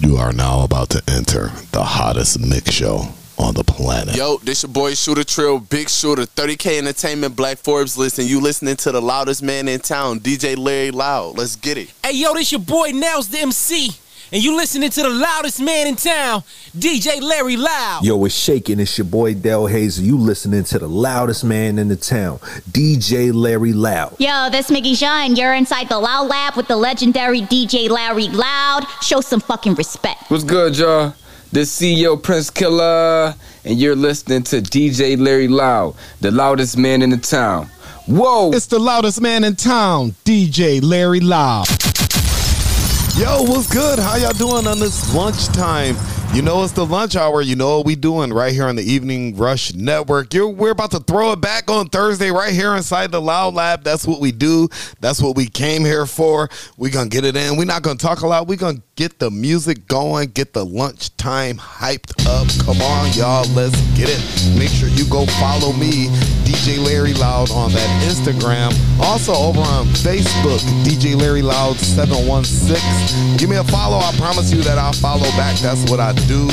You are now about to enter the hottest mix show on the planet. Yo, this your boy Shooter Trill, Big Shooter, 30K Entertainment, Black Forbes List, and you listening to the loudest man in town, DJ Larry Loud. Let's get it. Hey, yo, this your boy Nails the MC, and you listening to the loudest man in town, DJ Larry Loud. Yo, it's shaking. It's your boy Del Hazel. You listening to the loudest man in the town, DJ Larry Loud. Yo, this Mickey Shine. You're inside the Loud Lab with the legendary DJ Larry Loud. Show some fucking respect. What's good, y'all? This CEO Prince Killer, and you're listening to DJ Larry Loud, the loudest man in the town. Whoa! It's the loudest man in town, DJ Larry Loud. Yo, what's good? How y'all doing on this lunchtime? You know it's the lunch hour. You know what we doing right here on the Evening Rush Network. We're about to throw it back on Thursday right here inside the Loud Lab. That's what we do. That's what we came here for. We're going to get it in. We're not going to talk a lot. We're going to get the music going, get the lunchtime hyped up. Come on, y'all. Let's get it. Make sure you go follow me, DJ Larry Loud, on that Instagram. Also over on Facebook, DJ Larry Loud 716. Give me a follow. I promise you that I'll follow back. That's what I do.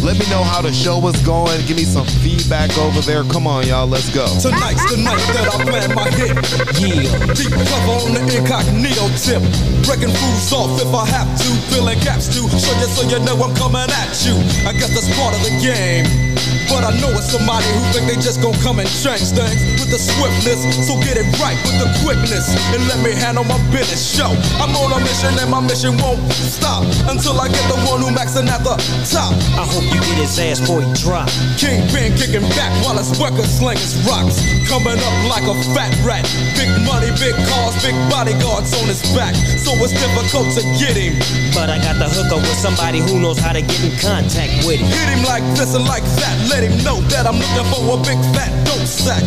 Let me know how the show was going. Give me some feedback over there. Come on, y'all. Let's go. Tonight's the night that I plan my hit. Yeah. Deep cover on the incognito tip. Breaking fools off if I have to. Filling gaps too. So you know I'm coming at you. I guess that's part of the game. But I know it's somebody who think they just gonna come and change things with the swiftness. So get it right with the quickness. And let me handle my business. Show I'm on a mission and my mission won't stop until I get the one who maxing out the top. I hope you get his ass before he drop. Kingpin kicking back while his worker slingers rocks. Coming up like a fat rat. Big money, big cars, big bodyguards on his back. So it's difficult to get him. But I got the hookup with somebody who knows how to get in contact with him. Hit him like this and like that. Let him know that I'm looking for a big fat dope sack.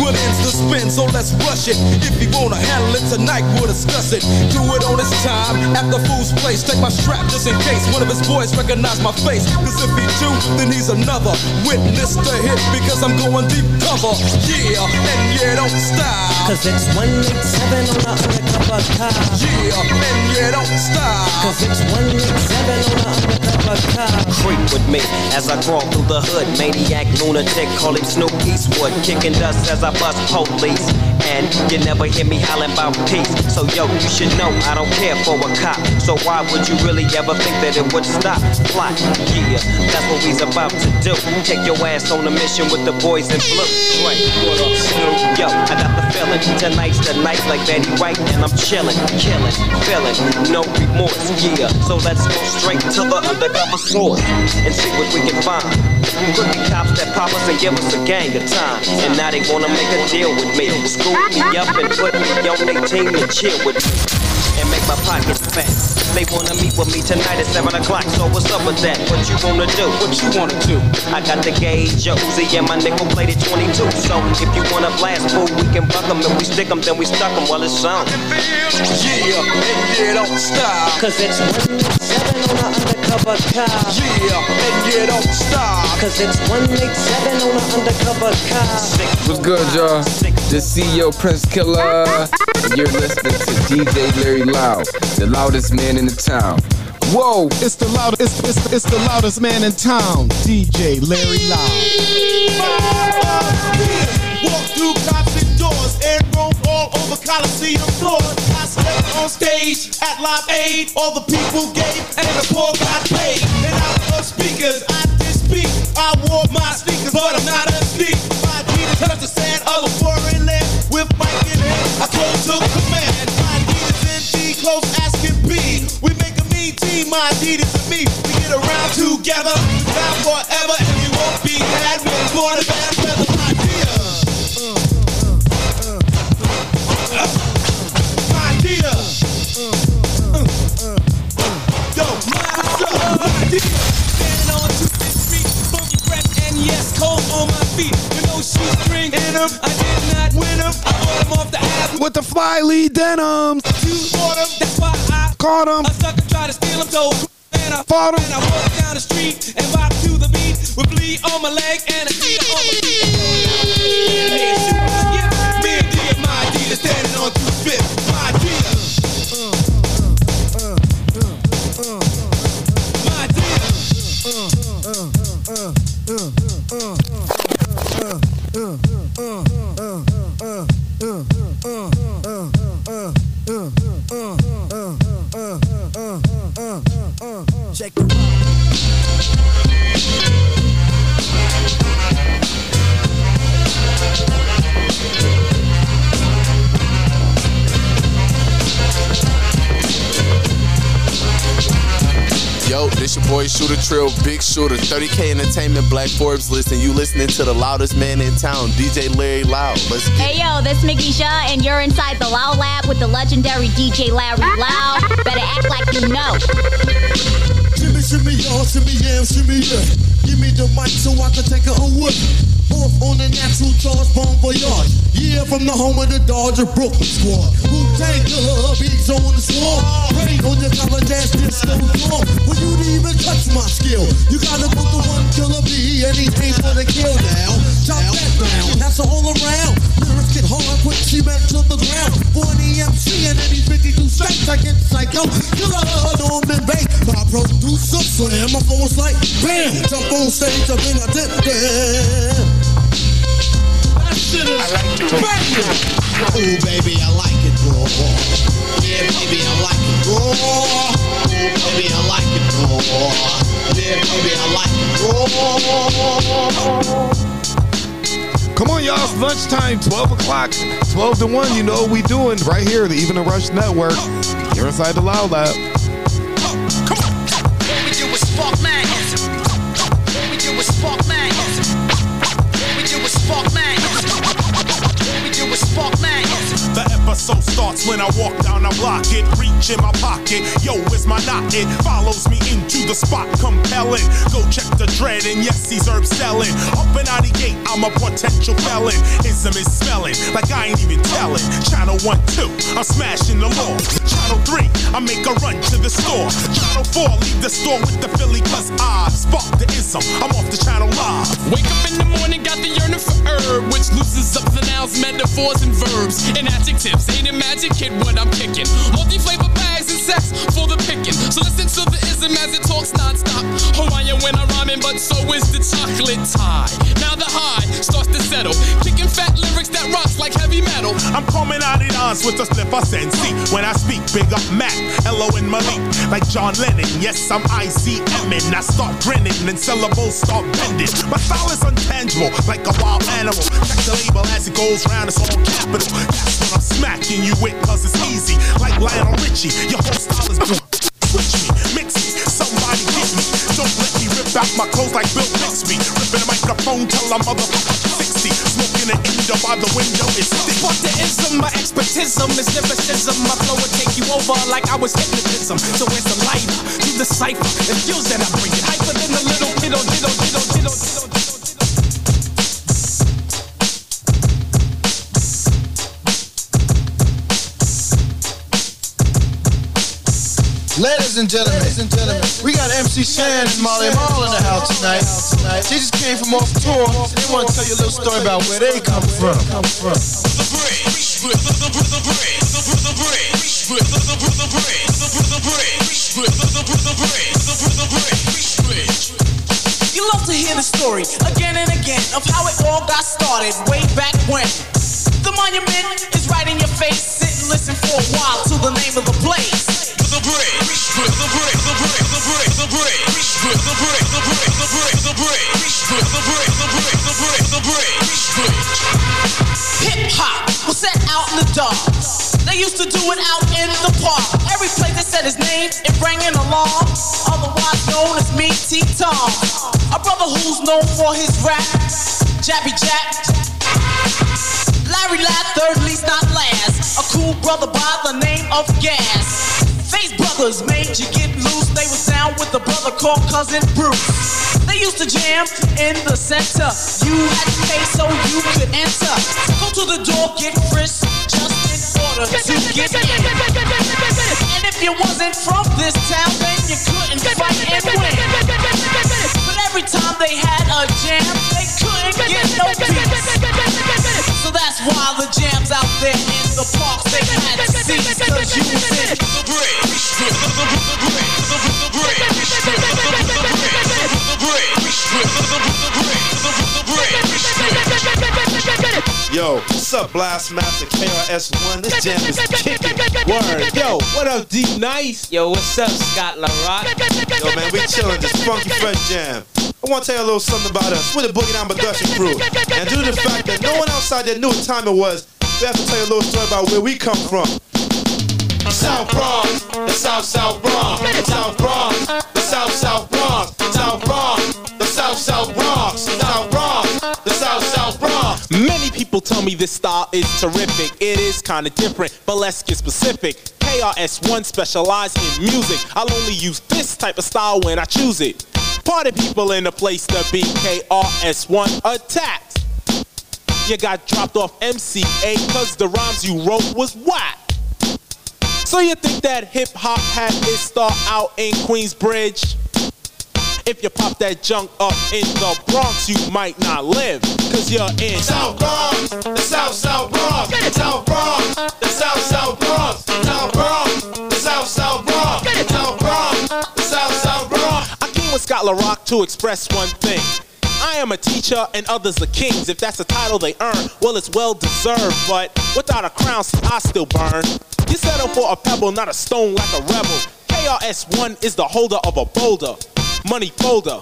We'll end the spin, so let's rush it. If you wanna handle it tonight, we'll discuss it. Do it on his time, at the fool's place. Take my strap just in case one of his boys recognize my face. Cause if he do, then he's another witness to hit. Because I'm going deep cover. Yeah, and yeah, don't stop. Cause it's 187 on the undercover car. Yeah, and yeah, don't stop. Cause it's 187 on the undercover car. Creep with me as I crawl through the hood. Maniac, lunatic, call him Snoop Eastwood. Kicking dust as I bust police. And you never hear me howling about peace. So yo, you should know I don't care for a cop. So why would you really ever think that it would stop? Plot, yeah, that's what we's about to do. Take your ass on a mission with the boys in blue. Right. What up, Snoop? Yo, I got the feeling. Tonight's the night like Betty White. And I'm chilling, killing, feeling. No remorse, yeah. So let's go straight to the undercover source and see what we can find. Crooked cops that pop us and give us a gang of time. And now they wanna make a deal with me. School me up and put me on their team and chill with me. And make my pockets fat. They wanna meet with me tonight at 7 o'clock. So what's up with that? What you wanna do? What you wanna do? I got the gauge, a Uzi, and my nickel plated 22. So if you wanna blast food, we can buck them. If we stick them, then we stuck them while it's on. Yeah, and yeah, don't stop. Cause it's 187 on the undercover car. Yeah, and yeah, don't stop. Cause it's 187 on the undercover car. What's good, y'all? The CEO Prince Killer, and you're listening to DJ Larry Loud, the loudest man in the town. Whoa! It's the loudest, it's the loudest man in town, DJ Larry Loud. Walk through cops and doors and roam all over Coliseum floors. I stepped on stage at Live Aid, all the people gave and the poor got paid. And out of speakers, I did speak. I wore my sneakers, but I'm not a sneak. My beat is touched the sand of a foreign land. With mic in hand, I took command. My beat is in D, close as can be. We make a mean team, my beat is a me. We get around together, now forever. And you won't be had when it's born a bad weather. My dear, my dear, yo, my dear. Standing on two feet, funky breath, and yes, cold on my feet. You know she's string in them, I did not win them. I bought them off the app with the fly lead denims. You bought them, that's why I caught them. A sucker tried to steal them, so and I fought them. And I walked down the street and rock to the beat with bleed on my leg and a tear on my feet. Yeah, me and D and my D is standing on 2 feet. My D. check the Yo, this your boy Shooter Trill, Big Shooter, 30K Entertainment, Black Forbes List, and you listening to the loudest man in town, DJ Larry Loud. Let's get it. Hey yo, this Migisha, and you're inside the Loud Lab with the legendary DJ Larry Loud. Better act like you know. Shimmy, shimmy, y'all, shimmy, yam, shimmy, yeah. Give me the mic so I can take it away. Off on the natural charge, bon voyage. Yeah, from the home of the Dodger Brooklyn squad. Wu-Tang Killer, beats on the swarm. Pray on your college ass, this still warm. Well, you didn't even touch my skill. You gotta put the one killer B, and he ain't for the kill now. Chop that round, that's all around. Lyrics get hard, quick, she back to the ground. For the MC and any 52 strikes, I get psycho. Killer, Norman Bates, my producer, slam. My phone's like, bam, jump on stage, I'm in a dip, bam. I like it. Ooh, baby, I like it, bro. Yeah, baby, I like it, bro. Ooh, baby, I like it, bro. Yeah, baby, I like it, bro. Come on, y'all. It's lunchtime, 12 o'clock, 12 to 1. You know what we doing right here, the Evening Rush Network. You're inside the Loud Lab. Come on. What we do is spark magnetism. What we do is spark magnetism. What we do is spark magnetism. The episode starts when I walk down a block. It reach in my pocket. Yo, it's my knot. It follows me into the spot, compelling. Go check the Dread, and yes, he's herb selling. Up and out the gate, I'm a potential felon. Ism is smelling like I ain't even telling. Channel 1, 2, I'm smashing the law. Channel 3, I make a run to the store. Channel 4, leave the store with the Philly, 'cause I spark the ism. I'm off the channel live. Wake up in the morning, got the yearning for herb, which loosens up the nouns, metaphors, and verbs and adjectives. Ain't it magic, kid, what I'm kicking? Multi-flavor bags and sex for the picking. So listen to the ism as it talks non-stop. Hawaiian when I'm rhyming, but so is the chocolate tie. Now the high starts to settle, kicking fat lyrics that rocks like heavy metal. I'm coming out in odds with a slip of sensi. When I speak, big up Mac, Hello and Malik. Like John Lennon, yes, I'm ICMing. I start grinning and syllables start bending. My style is untangible, like a wild animal. Check the label as it goes round, it's all capital. That's what I'm smacking you with, 'cause it's easy. Like Lionel Richie, your whole style is switch me, mix me, somebody hit me. Don't let me rip out my clothes like Bill Bixby. Ripping a microphone till I'm motherfucking 60. Smoking an endo by the window is thick. Fuck the ism, my expertism is lyricism. My flow will take you over like I was hypnotism. So it's a lighter, do the cipher, and fuse that I bring it. Hyper than the little diddle. Ladies and gentlemen, we got MC Shan and Molly Hall in the house tonight. She just came from off tour. They want to tell you a little story about where they come from. You love to hear the story again and again of how it all got started way back when. The monument is right in your face. Sit and listen for a while to the name of the place. Hip-hop was set out in the dark. They used to do it out in the park. Every place they said his name, it rang an alarm. Otherwise known as me, T-Tom. A brother who's known for his rap, Jabby Jack. Larry Ladd, third least not last. A cool brother by the name of Gas. These brothers made you get loose. They was down with a brother called Cousin Bruce. They used to jam in the center. You had to pay so you could enter. Go to the door, get frisked, just in order to get in. And if you wasn't from this town, then you couldn't fight and win. But every time they had a jam, they couldn't get no peace. So that's why the jams out there in the parks they had to cease, 'cause you was in the break. Yo, What's up, Blastmaster K-R-S-1? This jam is kicking. Word. Yo, what up, D-Nice? Yo, what's up, Scott LaRock? Yo, man, we chilling this funky fresh jam. I want to tell you a little something about us. We're the Boogie Down Production crew. And due to the fact that no one outside there knew what time it was, we have to tell you a little story about where we come from. South Bronx, the South Bronx. South Bronx, the South Bronx. South Bronx, the South Bronx. South Bronx, the South Bronx. Many people tell me this style is terrific. It is kinda different, but let's get specific. KRS-One specializes in music. I'll only use this type of style when I choose it. Party people in the place to be. KRS-One attacks. You got dropped off MCA cause the rhymes you wrote was whack. So you think that hip-hop had its start out in Queensbridge? If you pop that junk up in the Bronx, you might not live, cause you're in South Bronx, the South Bronx. South Bronx, the South Bronx. South Bronx, the South Bronx. South Bronx, the South Bronx. I came with Scott LaRock to express one thing. I am a teacher and others are kings. If that's a title they earn, well, it's well-deserved, but without a crown, I still burn. You settle for a pebble, not a stone like a rebel. KRS-One is the holder of a boulder, money folder.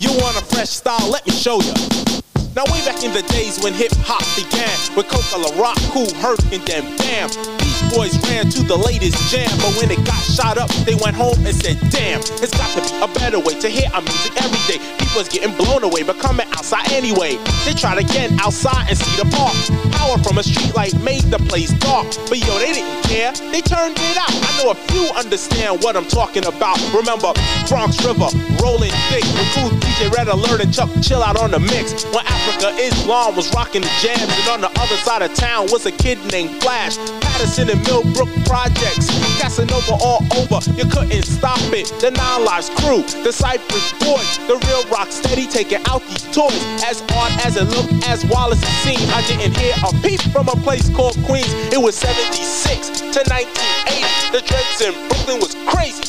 You want a fresh style, let me show ya. Now way back in the days when hip-hop began, with Coca La Rock, Cool Herc, and then Bam. These boys ran to the latest jam, but when it got shot up, they went home and said, damn, it's got to be a better way to hear our music every day. People's getting blown away, but coming outside anyway. They tried again outside and see the park. Power from a streetlight made the place dark, but yo, they didn't care, they turned it out. I know a few understand what I'm talking about. Remember, Bronx River, rolling thick, with cool DJ Red Alert and Chuck Chill Out on the mix. When Africa Islam was rocking the jams, and on the other side of town was a kid named Flash. Patterson and Millbrook projects, Casanova all over, you couldn't stop it. The 9 Lives crew, the Cypress Boys, the real Rock Steady taking out these toys. As hard as it looked, as wild as it seemed, I didn't hear a peep from a place called Queens. It was 76 to 1980. The Dres in Brooklyn was crazy.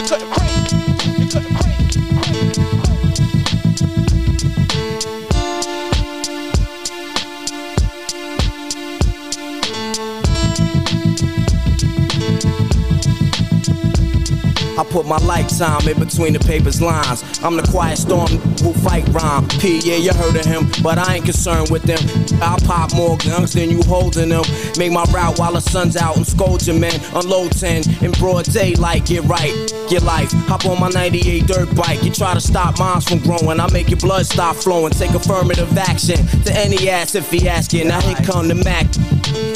You couldn't crazy. You couldn't crazy. I put my lifetime in between the paper's lines. I'm the quiet storm who fight rhyme. P, yeah, you heard of him, but I ain't concerned with them. I pop more guns than you holding them. Make my route while the sun's out. I'm scolding, man. Unload 10 in broad daylight. Get right, get life. Hop on my 98 dirt bike. You try to stop moms from growing, I make your blood stop flowing. Take affirmative action to any ass if he asking. Now here come the Mac.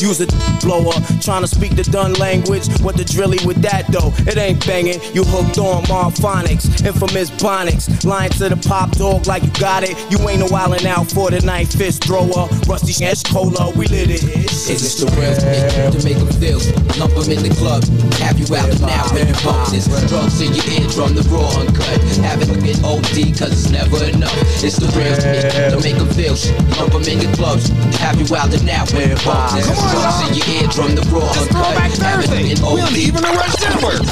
Use a blower, trying to speak the done language. What the drilly with that though? It ain't banging. You hooked on Marphonics, infamous Bonics. Lying to the pop dog like you got it. You ain't a wildin' out for the night fist thrower. Rusty ass cola, we lit it. Is this the real shit to make them feel? Lump them in the club, have you out now with your boxes. Drugs in your eardrum, the raw uncut. Having a bit OD cause it's never enough. It's the real shit to make them feel. Lump them in the clubs, have you out now with your boxes. Drugs in your eardrum, the raw uncut. Having a bit OD. We don't even arrest network.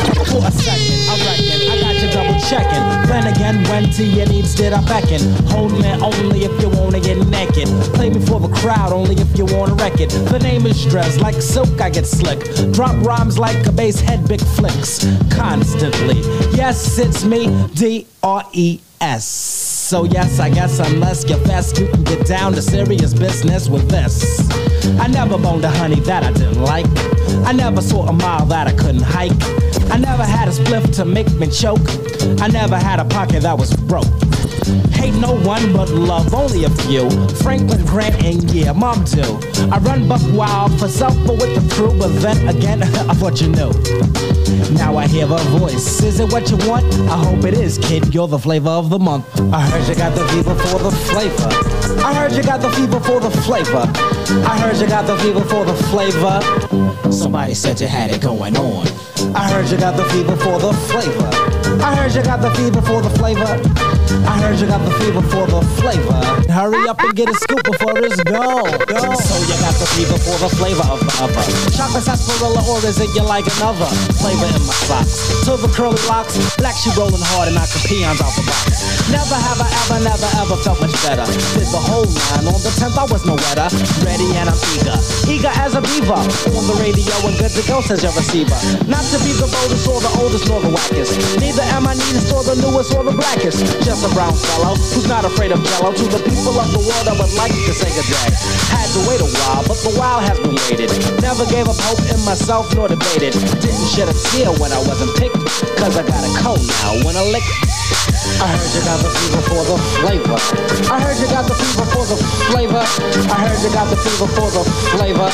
I reckon, I got you double checking. Then again, when to your needs did I beckon? Holding it only if you wanna get naked. Play me for the crowd only if you wanna wreck it. The name is Dres, like silk I get slick. Drop rhymes like a bass head, big flicks. Constantly, yes it's me, D-R-E-S. So yes, I guess unless you're fast, you can get down to serious business with this. I never boned a honey that I didn't like. I never saw a mile that I couldn't hike. I never had a spliff to make me choke. I never had a pocket that was broke. Hate no one but love only a few. Franklin Grant and yeah, Mom do. I run buck wild for self but with the crew. But then again, I thought you knew. Now I hear a voice. Is it what you want? I hope it is, kid. You're the flavor of the month. I heard you got the fever for the flavor. I heard you got the fever for the flavor. I heard you got the fever for the flavor. Somebody said you had it going on. I heard you got the fever for the flavor. I heard you got the fever for the flavor. I heard you got the fever for the flavor. Hurry up and get a scoop before it's gone. So you got the fever for the flavor of the other. Chocolate sarsaparilla, or is it you like another? Flavor in my socks, silver curly locks, black she rolling hard and I can peons off the box. Never have I ever, never ever felt much better. Did the whole line on the 10th, I was no wetter. Ready and I'm eager, eager as a beaver. On the radio and good to go, says your receiver. Not to be the boldest or the oldest or the wackest. Neither am I neatest or the newest or the blackest. Just a brown fellow who's not afraid of jello. To the people of the world I would like to say good day. Had to wait a while, but the while has been waited. Never gave up hope in myself nor debated. Didn't shed a tear when I wasn't picked, cause I got a cold now when I lick. I heard you got the fever for the flavor. I heard you got the fever for the flavor. I heard you got the fever for the flavor.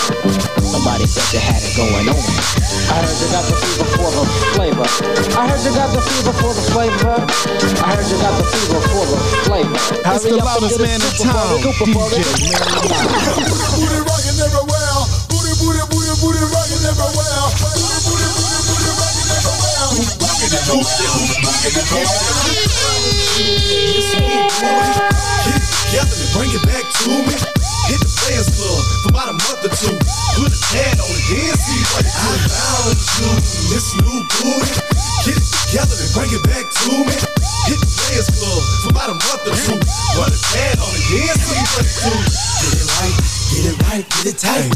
Somebody said you had it going on. I heard you got the fever for the flavor. I heard you got the fever for the flavor. I heard you got the fever for the flavor. That's the loudest man in town, DJ. Booty rockin' everywhere. Booty, booty, booty, booty rockin' everywhere. Booty, booty, booty, booty rockin' everywhere. Get it together and bring it back to me. Hit the players club for about a month or two. Put a tad on it, then see what it do. Found you, this new booty. Get it together and bring it back to me. Hit the players club for about a month or two. Put a tad on it, then see what it do. Get it right, get it right, get it tight. Get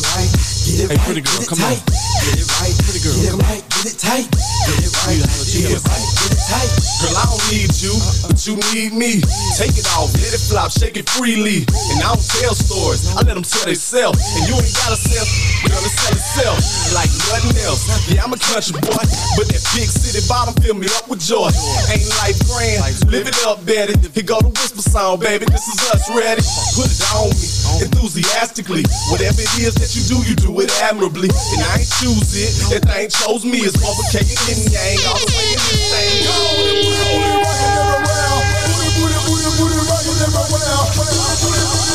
it right, get it right, hey, pretty girl, get it tight. Get it right, pretty girl, get it right, get it tight. Get it right, get it right, get it tight. Girl, I don't need you, but you need me. Take it off, hit it flop, shake it freely. And I don't tell stories, I let them tell they self. And you ain't gotta sell, girl, it's sell itself like nothing else. Yeah, I'm a country boy, but that big city bottom fill me up with joy. Ain't life grand, live it up, Betty. Here go the whisper song, baby, this is us, ready? Put it on me, enthusiastically. Whatever it is that you do it admirably. And I ain't choose it, that thing chose me. It's over cake and Yang, all the way in this thing. Booty rockin' everywhere. Booty, booty, booty, booty rockin' everywhere. Booty, booty, booty,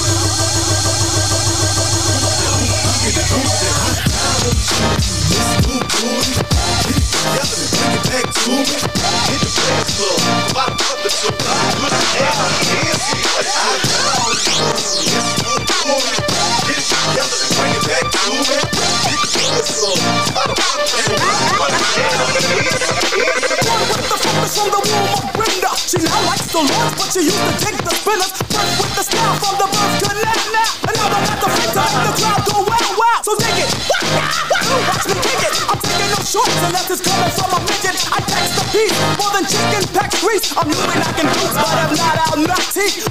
but she used to take the spinners, work with the style from the birth connect now. And now I got the fit to make the crowd go wow, wow. So dig it, watch me kick it. I'm taking no shorts unless it's coming from a midget. I tax the piece, more than chicken, pack grease. I'm moving, I can boots, but if not, I'll knock teeth.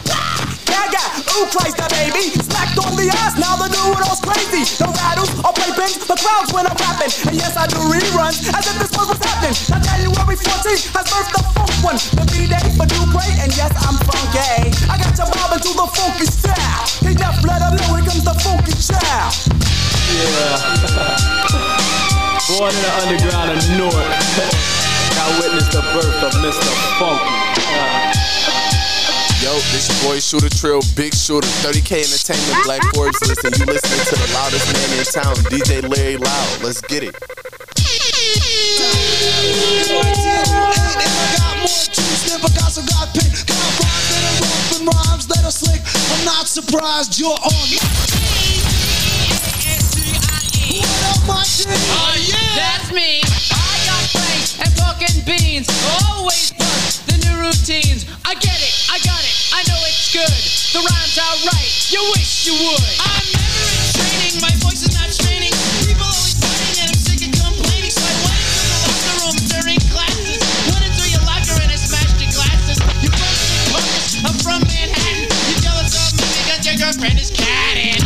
Gaga, ooh, Christ, that baby. Slacked on the ass, now the new one's crazy. The rattles are piping, the crowds when I'm rapping. And yes, I do reruns, as if this was what's happening. Now January 14th has birthed the funk one. The B-Day for new break, and yes, I'm funky. I got your bobbing to the funky style. He just let him know, here comes the funky child. Yeah. Born in the underground of Newark. I witnessed the birth of Mr. Funky. Yo, this your boy Shooter Trill, Big Shooter, 30K Entertainment, Black Forbes List, and you listening to the loudest man in town, DJ Larry Loud. Let's get it. Never got some got pick, got rhymes that are rough and rhymes that are slick. I'm not surprised you're on. What up, my G? Oh yeah, that's me. I got plates and fucking beans, always plus the new routines. I get it, I got it, I know it's good. The rhymes are right, you wish you would. I'm never in training, my voice is not straining. People always fighting and I'm sick of complaining, so I went into the locker room during classes. I'm from Manhattan. You jealous of me because your girlfriend is catting.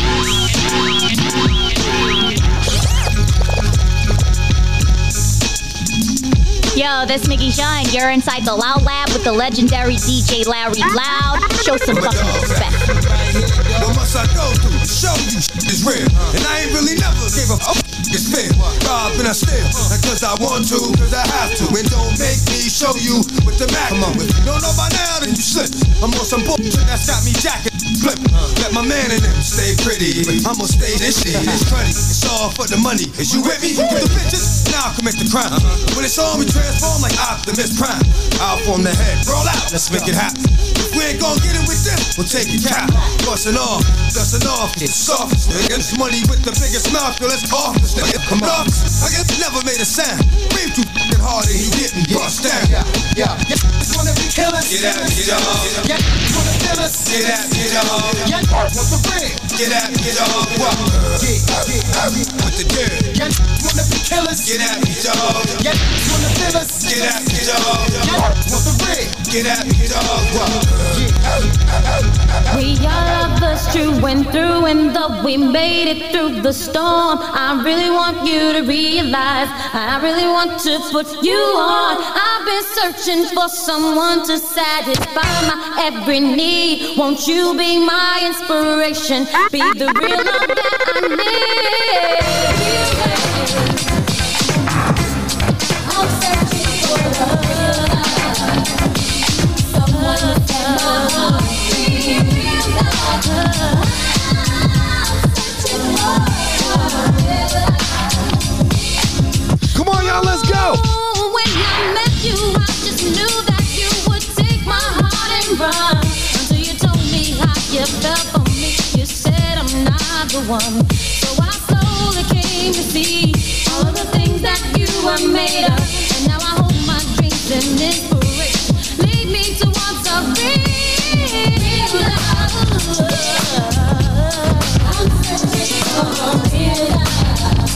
Yo, this Mickey Shine. You're inside the Loud Lab with the legendary DJ Larry Loud. Show some fucking respect. What must I go through to show you shit is real? And I ain't really never gave a fuck. It's fair, rob and I steal. Not cause I want to, cause I have to. And don't make me show you what the Mac come on with. Don't know by now that you slip. I'm on some bullshit that's got me jacking. Flip, let my man in them stay pretty. I'ma stay this shit. It's cruddy, it's all for the money. Is you with me? With the bitches? Now I'll commit the crime. When it's on, we transform like Optimus Prime. I'll form the head, roll out, let's make it happen. If we ain't gon' get it with this, we'll take it cap. Bustin' off, dustin' off, it's soft. It's money with the biggest mouth, so let's off this. Come on, I guess never made a sound. Breathe too f***ing hard and he didn't bust down. Yeah, it's wanna be killers. Get up, yeah, it's wanna kill us. Get up, yeah, want the bread. Get up, what? Yeah, with the dirt. Yeah, it's wanna be killers. Get up, yeah, it's wanna kill us. Get up, yeah, want the bread. Get up, what? Yeah, we are lovers true and through, and though we made it through the storm, I really want you to realize, I really want to put you on. I've been searching for someone to satisfy my every need. Won't you be my inspiration? Be the real love that I need. One. So I slowly came to see all of the things that you are made of, and now I hold my dreams and inspiration lead me towards a real love. I'm searching for real love,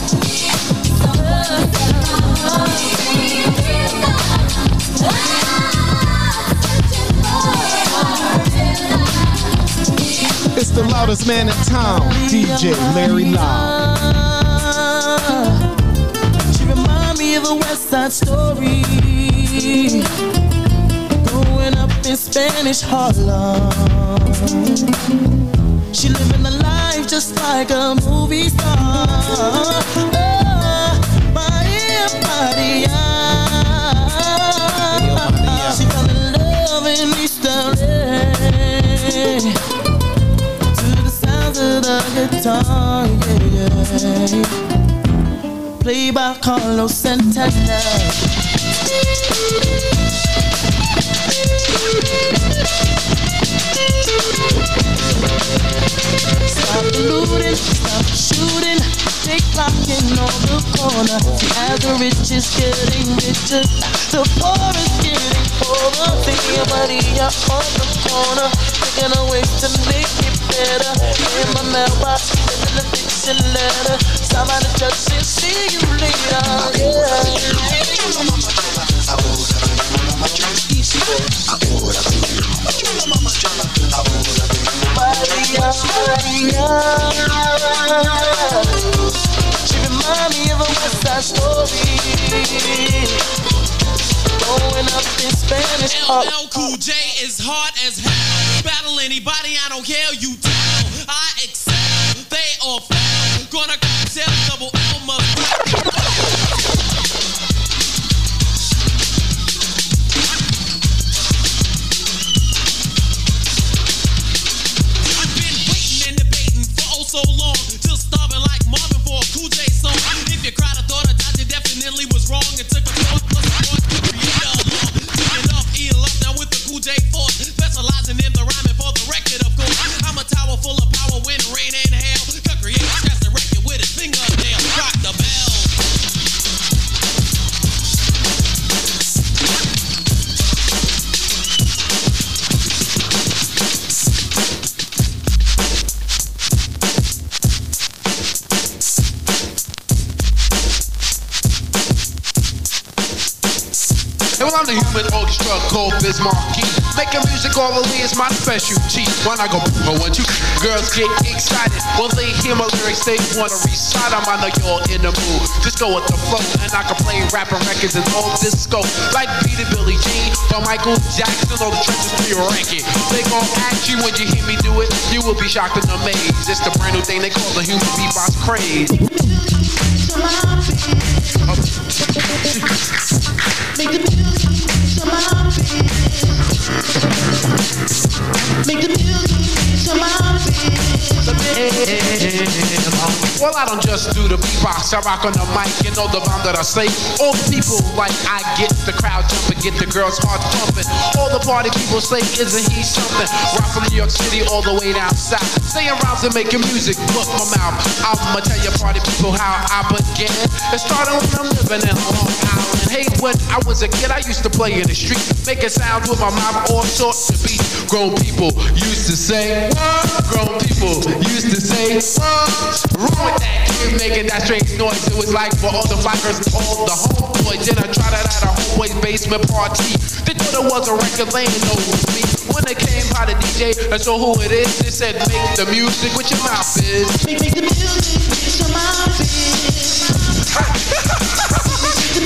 so love that I want to real love. It's the loudest man in town, DJ Larry Loud. She remind me of a West Side Story, growing up in Spanish Harlem. She living a life just like a movie star. Oh, Bahia, Bahia. She fell in love in East LA. The guitar, yeah, yeah. Played by Carlos Santana. Stop looting, stop shooting, they clocking on the corner. As the rich is getting richer, the poor is getting poorer. Think your money up on the corner, taking away to make it better. In my mailbox, in the fiction letter, stop by the church and see you later. She remind me of a West Side Story, growing up in Spanish. LL Cool J is hard as hell. Battle anybody, I don't care, you down. I excel, they are foul. Gonna sell double L, motherfucker. I've been waiting and debating for oh so long. Till starving like Marvin for a Cool J song. If you cried, I thought I died, you definitely was wrong. It took a thought plus a thought to create a law. Took enough, ill up, now with the Cool J force. Specializing in the rhyming for the record, of course. I'm a tower full of power, wind, rain, and hail. Could create, scratch the record with his fingernail. Rock the bell. Well, I'm the human orchestra called Biz Marquee. Making music orally is my specialty. When I go, but when you girls get excited, when they hear my lyrics, they wanna recite. I'm on the y'all in the mood. Just go with the flow, and I can play rapping records and old disco. Like Peter, Billy Jean, or Michael Jackson, all the trenches to your ranking. They gon' ask you when you hear me do it, you will be shocked and amazed. It's the brand new thing they call the human beatbox craze. Well, I don't just do the beatbox, I rock on the mic, you know the rhyme that I say. All the people like I get the crowd jumping, get the girls heart pumping. All the party people say, isn't he something? Rock from New York City all the way down south, saying rhymes and making music, book my mouth. I'ma tell you party people how I began. It started when I'm living in Long Island. Hey, when I was a kid, I used to play in the street, making sounds with my mouth, all sorts of beats. Grown people used to say, what? Grown people used to say, what? Wrong with that kid making that strange noise. It was like for all the flyers, all the homeboys. Then I tried it at a homeboy's basement party. They thought it was a record, they ain't know it was me. When it came by the DJ, I saw who it is. They said, make the music with your mouth, is. Make the music with your mouth, is. Make the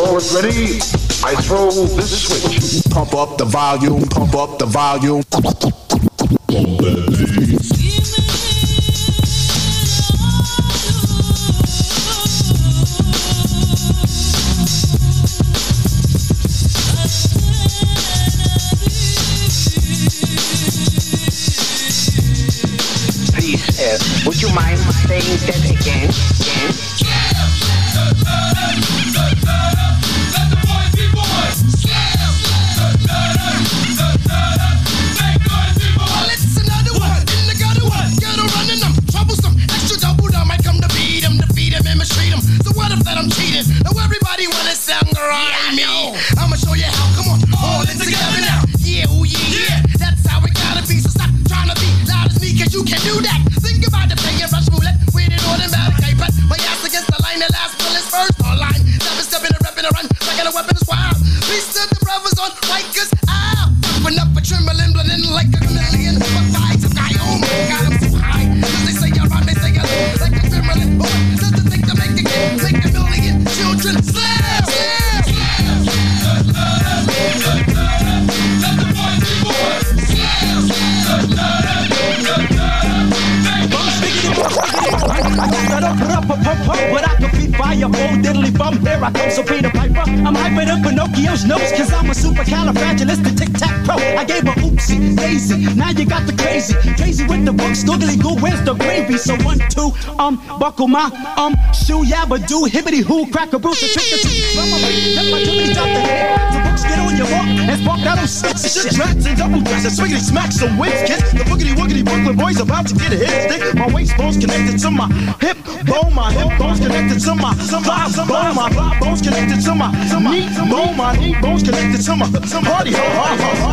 All is ready, I throw this switch. Pump up the volume, pump up the volume. Please, would you mind saying that again? So 1, 2, buckle my, shoe, yabba do, hibbity hoo, crack a bruise, a trick or two, drum a beat, let my jimmy drop the head, the books get on your walk, and spark out on sticks, and shit tracks, and double dress, and swiggity smack, some wings, kiss, the boogity-woogity Brooklyn boys about to get a hit, stick, my waist bone's connected to my hip bone's connected to my thigh bone, my thigh bone's connected to my knee bone's connected to my party, ho,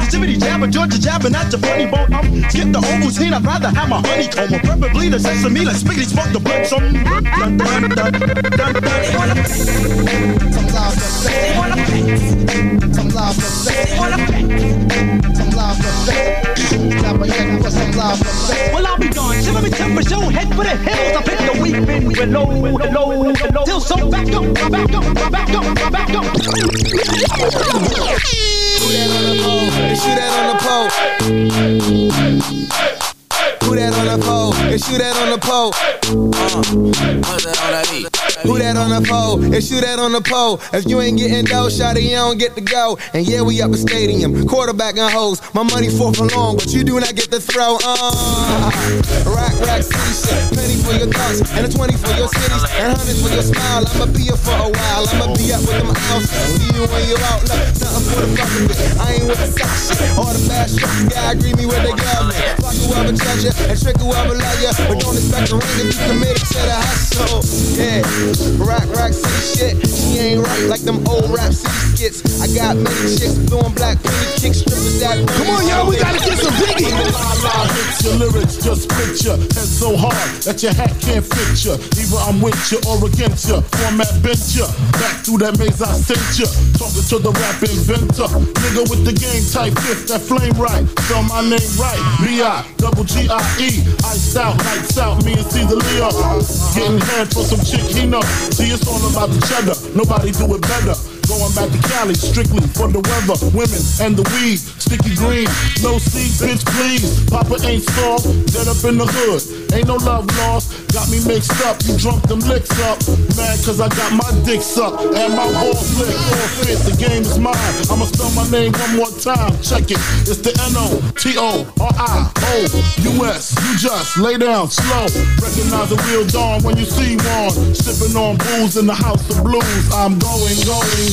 jibbity jabber, Georgia jabber, not your funny bone, skip the Ovaltine, I'd rather have my honeycomb, or preferably the sesame, let's spiggity smoke the blood, some well, I'll be gone, shiver me timbers, yo, head for the hills, I pick the weepin' below, till some back up. Shoot that on the pole, who that on the pole, and shoot that on the pole, who that on the pole, and shoot that on the pole, if you ain't getting dough, shawty, you don't get to go, and yeah, we up a stadium, quarterback and hoes, my money for long, but you do not get to throw, rock, city shit, plenty for your thoughts, and a 20 for your cities, and 100 for your smile, I'ma be here for a while, I'ma be up with them owls, see you when you out, look, nothing for the fucking bitch, I ain't with the suck shit, all the bad shit, yeah, agree me with the government, fuck whoever judge you, and trick whoever love you, but don't expect the ring to be committed to the hustle, yeah, rock, city shit, she ain't right like them old rap cities. skits. I got many chicks doing black booty kicks, strippers that. Come on, y'all, we gotta get some Biggie. It's your lyrics, just picture. Head so hard that your hat can't fit you. Either I'm with you or against you. Format bent you. Back through that maze I sent you. Talking to the rap inventor. Nigga with the game type fifth that flame right. Spell my name right. B-I-double-G-I-E. Iced out, lights out. Me and Cesar Leo. Getting head for some chick he know. See, it's all about the cheddar. Nobody do it better. Going back to Cali, strictly for the weather, women and the weed, sticky green, no seeds, bitch please, Papa ain't soft, dead up in the hood, ain't no love lost, got me mixed up, you drunk them licks up, mad cause I got my dick sucked, and my balls licked, all fit, the game is mine, I'ma spell my name one more time, check it, it's the N-O-T-O-R-I-O-U-S, you just lay down slow, recognize the real dawn when you see one, sipping on booze in the house of blues, I'm going,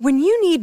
When you need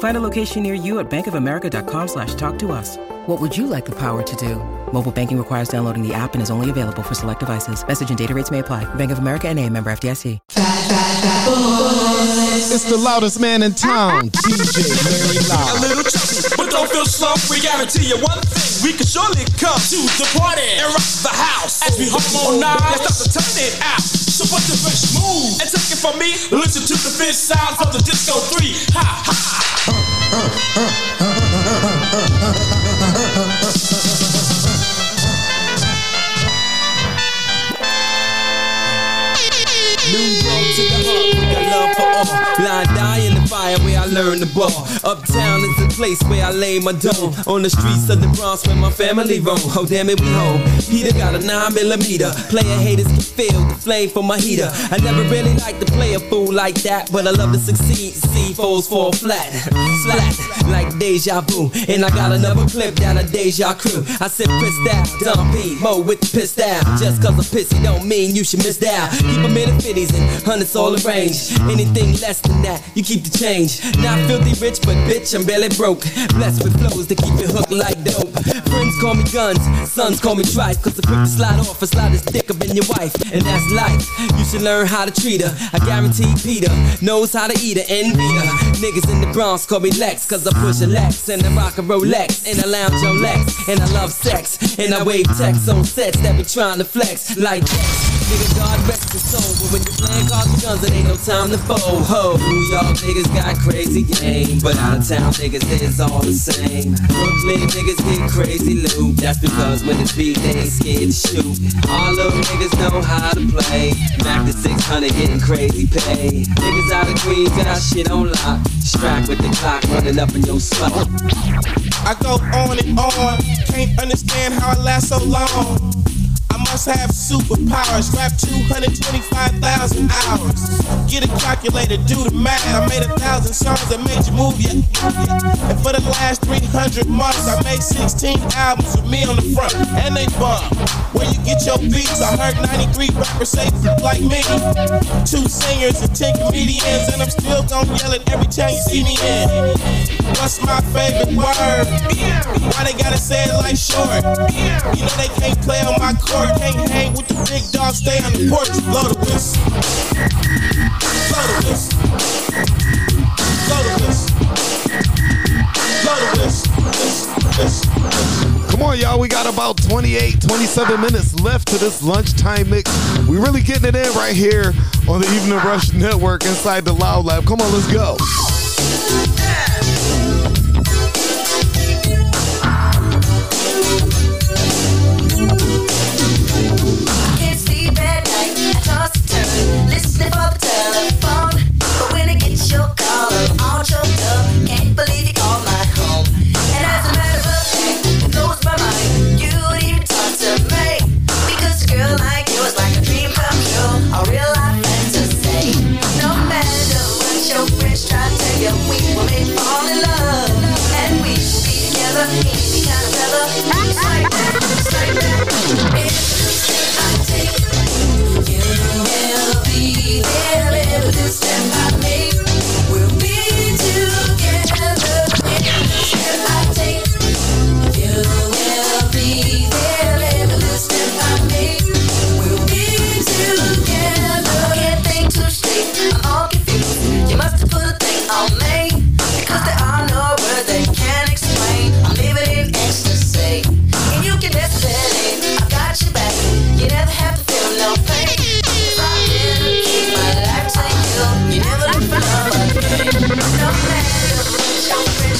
Find a location near you at bankofamerica.com/talktous. What would you like the power to do? Mobile banking requires downloading the app and is only available for select devices. Message and data rates may apply. Bank of America N.A., member FDIC. It's the loudest man in town, DJ Larry Loud. A little trouble, but don't feel slow. We guarantee you one thing. We can surely come to the party and rock the house. As we harmonize, let's start to turn it out. So put the fresh move and take it from me. Listen to the fifth sounds of the Disco 3. Ha, ha. Blind eye in the fire where I learned the ball. Uptown is the place where I lay my dough. On the streets of the Bronx where my family roam. Oh damn it, we home. Peter got a 9mm. Player haters can feel the flame for my heater. I never really liked to play a fool like that, but I love to succeed. See foes fall flat, flat like deja vu. And I got another clip down a deja crew. I said pissed out, dumpy, mo with the pissed out. Just cause I'm pissy don't mean you should miss out. Keep them in the 50s and 100s all arranged. Anything less than that, you keep the change. Not filthy rich, but bitch, I'm barely broke. Blessed with flows that keep you hooked like dope. Friends call me guns, sons call me trice. Cause the quick to slide off, a slide is thicker than your wife. And that's life, you should learn how to treat her. I guarantee Peter knows how to eat her and beat her. Niggas in the Bronx call me Lex, cause I push a Lex. And I rock a Rolex, and I lounge on Lex. And I love sex, and I wave texts on sets that be trying to flex like this. Nigga, God rest his soul, but when you're playing cards with guns, it ain't no time to fold. Ho, y'all niggas got crazy game, but out of town niggas is all the same. Brooklyn niggas get crazy loot, that's because when it's beat, they ain't scared to shoot. All little niggas know how to play, Mac the 600 getting crazy pay. Niggas out of Queens got shit on lock, strapped with the clock running up in your spot. I go on and on, can't understand how I last so long. I must have superpowers. Rap 225,000 hours. Get a calculator, do the math. I made 1,000 songs that made you move ya. And for the last 300 months, I made 16 albums with me on the front, and they bump. Where you get your beats? I heard 93 rappers say like me. 2 singers and 10 comedians, and I'm still gon' yell it every time you see me in. What's my favorite word? Why they gotta say it like short? You know they can't play on my court. Can't hang with the big dog, stay on the porch. Blow the whistle. Blow the whistle. Blow the whistle. Blow the whistle. Come on, y'all. We got about 28, 27 minutes left to this lunchtime mix. We really getting it in right here on the Evening Rush Network inside the Loud Lab. Come on, let's go. Listening for the telephone, but when I get your call, I'm all choked up. Can't believe you called my home. And as a matter of fact, it blows my mind. You don't even talk to me, because a girl like you is like a dream come true, a real life fantasy. No matter what your friends try to tell you, we will make fall in love, and we should be together. Any kind of weather, it's like that, it's like that. Every step I take, there, every step I make, we'll be together. Every step I take, you will be there. Every step I make, we'll be together. I can't think too straight, I'm all confused. You must have put a thing on me, because there are no words they can explain. I'm living in ecstasy, and you can never tell it. I've got your back, you never have to feel no pain. You never look for love again. No matter what your friends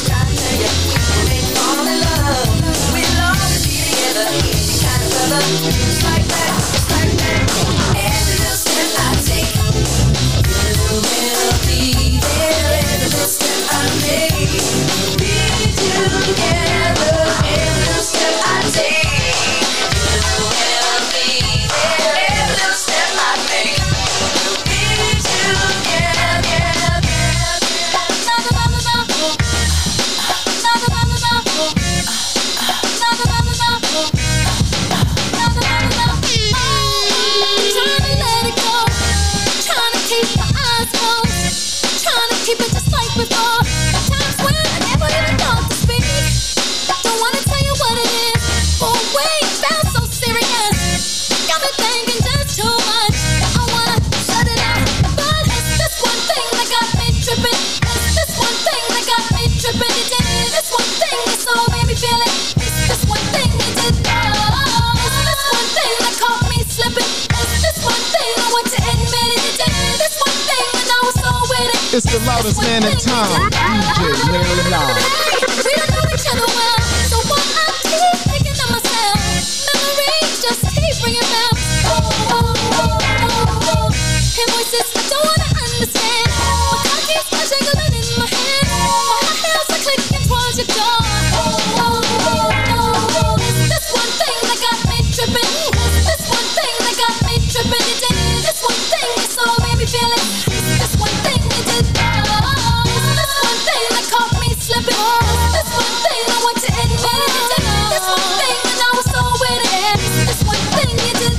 try to tell you, we will make fall in love. We'll always be together. Any kind of weather, it's like that, it's like that. Every little step I take, you will be there. Every little step I make, we'll be together. Every little step I take, you will be there. Every little step I make, we'll be together. Keep it just like before. At times when I never even thought to speak. Don't wanna tell you what it is, but wait, it sounds so serious. Got me thinking just too much. I wanna shut it out, but it's this one thing that got me tripping. It's this one thing that got me tripping. It did this one thing that so made me feel it. It's this one thing that did love. It's this one thing that caught me slipping. It's this one thing I want to admit it. It did this one thing. It's the loudest man in town, DJ Larry Loud. We don't know each other well, so what I keep thinking to myself, memories just keep ringing bells. Oh, oh, oh, oh. Hear voices I don't wanna understand. My heart keeps on jingling in my hand. My heels are clicking towards your door. Oh, oh, oh, oh. It's this one thing that got me tripping. It's this one thing that got me tripping. It did this one thing that so made me feel it. This one thing I want to admit. This one thing and I was so with it. This one thing you did.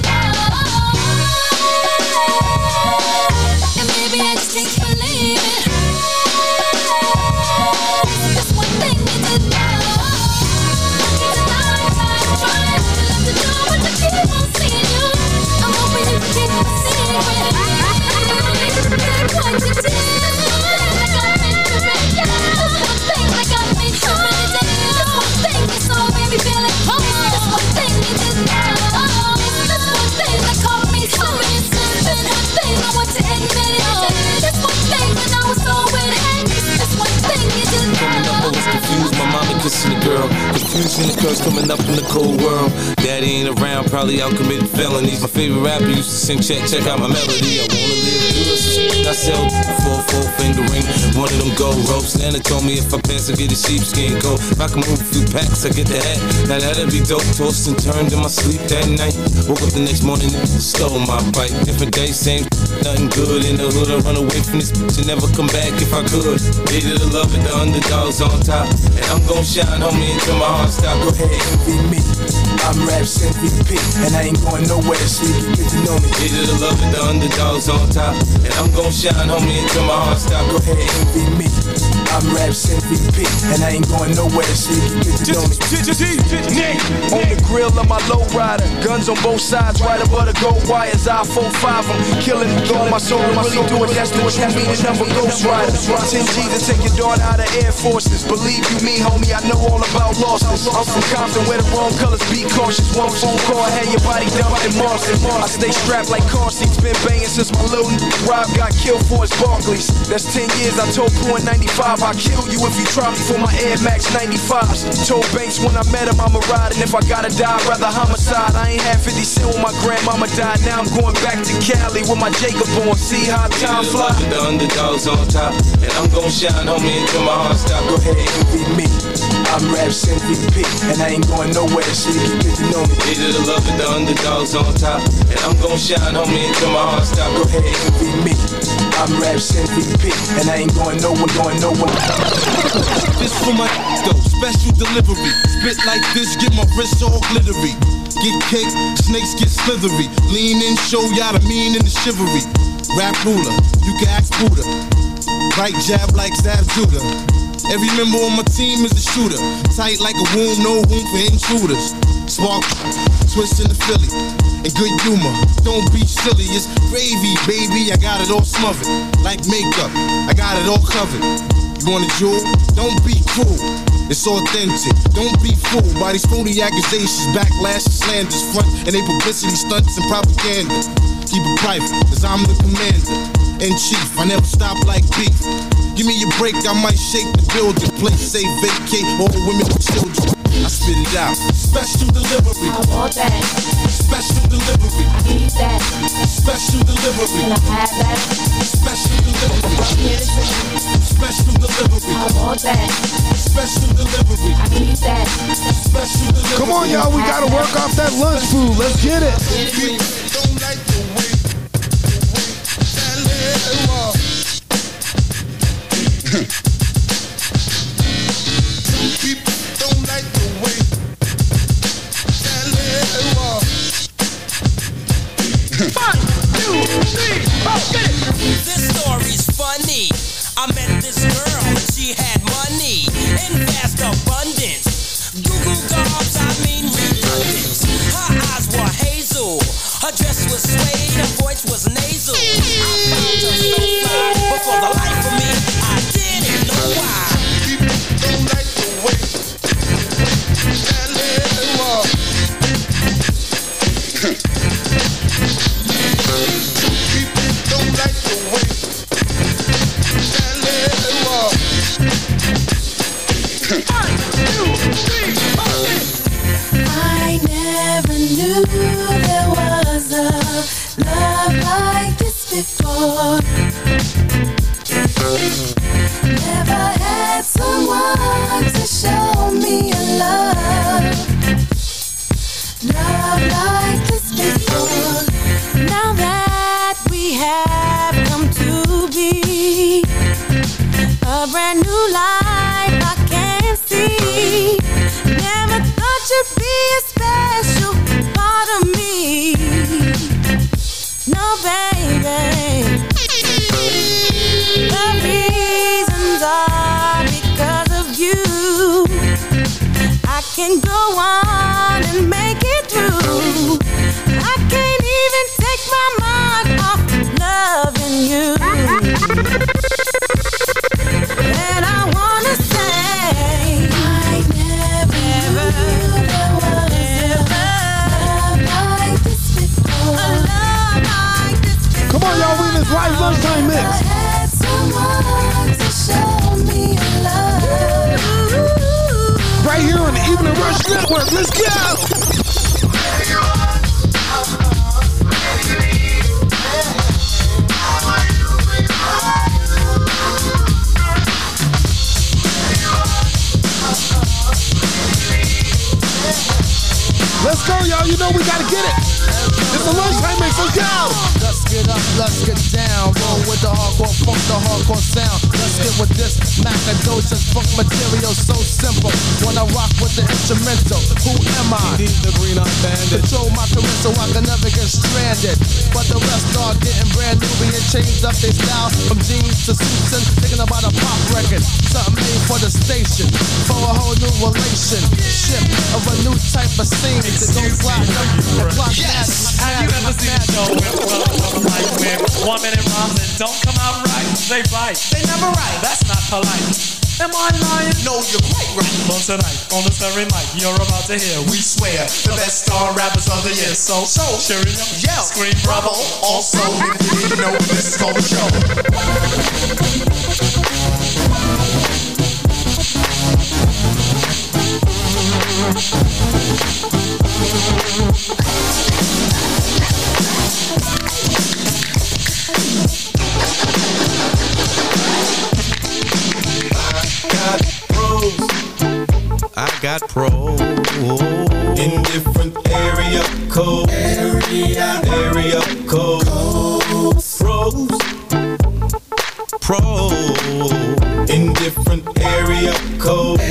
And maybe I just can't believe it. This one thing you did. I'm trying to let the door, but I keep on seeing you. I'm hoping you can keep it secret. Can't quite get to the curse coming up in the cold world. Daddy ain't around, probably out committing felonies. My favorite rapper used to sing, check out my melody. I wanna live through this. I sell for a four-finger ring. One of them gold ropes. Nana told me if I pass, I get a sheepskin coat. If I can move a few packs, I get the hat. Now that'd be dope. Tossed and turned in my sleep that night. Woke up the next morning, stole my bike. Different day, same nothing good. In the hood, I run away from this bitch and never come back if I could. Needed the love and the underdogs on top. And I'm gon' shine, homie, until my heart stop. Go ahead, envy me. I'm Raps MVP, and I ain't going nowhere, so you can get to know me. Needed the love and the underdogs on top. And I'm gon' shine, homie, until my heart stop. Go ahead, envy me. I'm Raps MVP, and I ain't going nowhere, so you can get to know me. On the grill of my lowrider, guns on both sides, right above the gold wires. I 4-5 them, killing the gold. My soul, really do it. That's the what you mean. Never Ghost Rider. 10G to take your daughter out of Air Forces. Believe you me, homie, I know all about losses. I'm from Compton, where the wrong colors be cautious. One phone call, had your body dumped in Marston. I stay strapped like car seats. Been banging since my little Rob got killed for his Barclays. That's 10 years. I told Pooh in '95, I'll kill you if you try me for my Air Max 95s. Told Banks when I met him, I'ma ride, and if I gotta die, I'd rather homicide. I ain't had 50 cent when my grandmama died. Now I'm going back to Cali with my Jacob on. See how time flies. The underdogs on top, and I'm gon' shine, homie, until my heart stop. Go ahead, envy me. I'm Raps MVP, and I ain't going nowhere, so you can get to know me. Needed the love of the underdogs on top, and I'm gon' shine, homie, until my heart stop. Go ahead, envy me. I'm Raps MVP, and I ain't going nowhere. This for my though, special delivery. Spit like this, get my wrists all glittery. Get cake, snakes get slithery. Lean in, show y'all the mean and the chivalry. Rap ruler, you can ask Buddha. Right jab like Zab Judah. Every member on my team is a shooter. Tight like a womb, no room for intruders. Spark, twist in the Philly. And good humor, don't be silly. It's gravy, baby, I got it all smothered. Like makeup, I got it all covered. You want a jewel? Don't be cool. It's authentic, don't be fooled by these phony accusations, backlash, slanders, front, and they publicity stunts and propaganda. Keep it private, cause I'm the commander in chief, I never stop like beef. Give me your break, I might shake the building. Place safe, vacate, all women and children. I spit it out. Special delivery, I want that. Special delivery, I need that. Special delivery, can I have that? Special delivery, I need it. Special delivery, I want that. Special delivery, I need that. Special delivery. Come on, y'all, we gotta work off that lunch food. Let's get it. This story's funny. I met this girl and she had money in vast abundance. Google gobs, I mean redundance. Her eyes were hazel, her dress was suede, her voice was nasal. I found her so fly, but for the life of me, I didn't know why. People don't like the way that little love. People don't like the way that little love. 1, 2, 3, 4. I never knew there was a love like this before. Never had someone to show me a love like this before. Now that we have come to be a brand new life I can see. Never thought you'd be a special part of me. No, baby, the reasons are because of you. I can go on and make it through. I can't even take my mind off loving you. And I wanna say I never knew there was love like this before. Come on, y'all, we in this live lunchtime mix. I had someone to show me love. Right here on the Evening Rush Network. Let's go! Let's go, y'all. You know we gotta get it. It's a lunchtime mix. Let's go. Let's get up. Let's get down. Roll with the hardcore funk, the hardcore sound. Let's get with this Macadocious funk material so simple. When I rock with the instrumental, who am I? Indeed, the green up bandit. Control my career so I can never get stranded. But the rest are getting brand new and changed up their style from jeans to suits and thinking about a pop record. Something made for the station, for a whole new relationship of a new type of scene. That don't fly up, clock yes. Have you ever seen a show where 1 minute rhymes and don't come out right? They bite. They never right. That's not polite. Am I lying? No, you're quite right. Well, tonight, on this very mic, you're about to hear, we swear, the best star rappers of the year. So, cheerio, yell, scream, bravo. Also, if you didn't know, this is called a show. I got pros in different area codes. Pros in different area codes.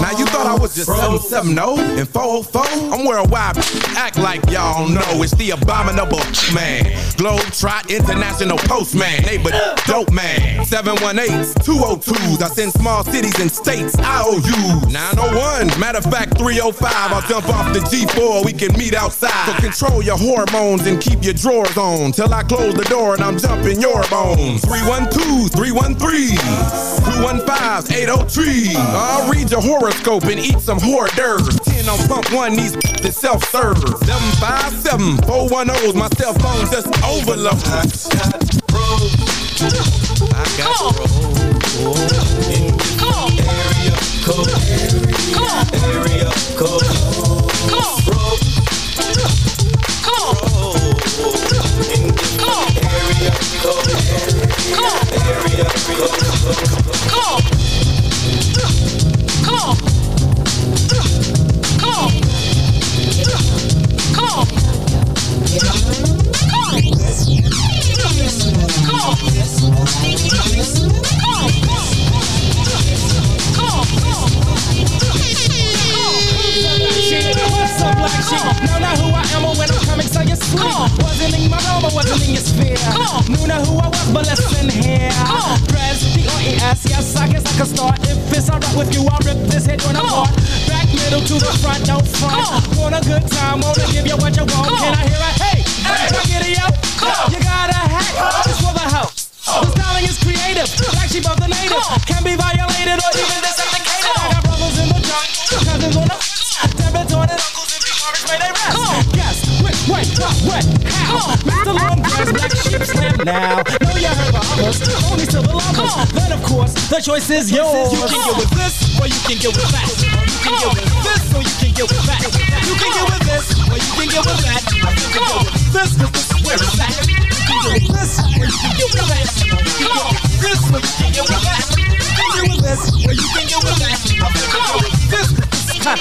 Now you thought I was just 770 and 404? I'm worldwide. Act like y'all know it's the abominable man. Globetrot international postman. Neighbor dope man. 718s, 202s. I send small cities and states. IOUs. 901. Matter of fact, 305. I'll jump off the G4. We can meet outside. So control your hormones and keep your drawers on. Till I close the door and I'm jumping your bones. 312s, 313s, 215s, 803s. I'll read your horoscope and eat some hors d'oeuvres. 10 on pump 1, these the self-serve. 757, 410s, my cell phone just overload. Now who I am or when I'm coming to your sleep. Wasn't in my room, I wasn't in your sphere. Knew not who I was, but listen here. Dres, D-R-E-S, yes, I guess I can start. If it's alright with you, I'll rip this head when I'm hard. Back middle to the front, don't front. Want a good time, wanna give you what you want. Can I hear a hey? Can I get a yo? You gotta hack, just for the house. The styling is creative, like she both the native. Can be violated or even disindicated. I got brothers in the joint, cousins on the debits on it. Wait, how? Mr. Long Dress, black sheep, slam now. Know you heard of others, only to the lovers. Then, of course, the choice is yours. You can get with this, or you can get with that. You can get with this, or you can get with that. You can get with this, or you can get with that. You can get with this, or you can get with that. You can get with this, or you can get with that. You can get with this, or you can get with that. You can get with this. Where's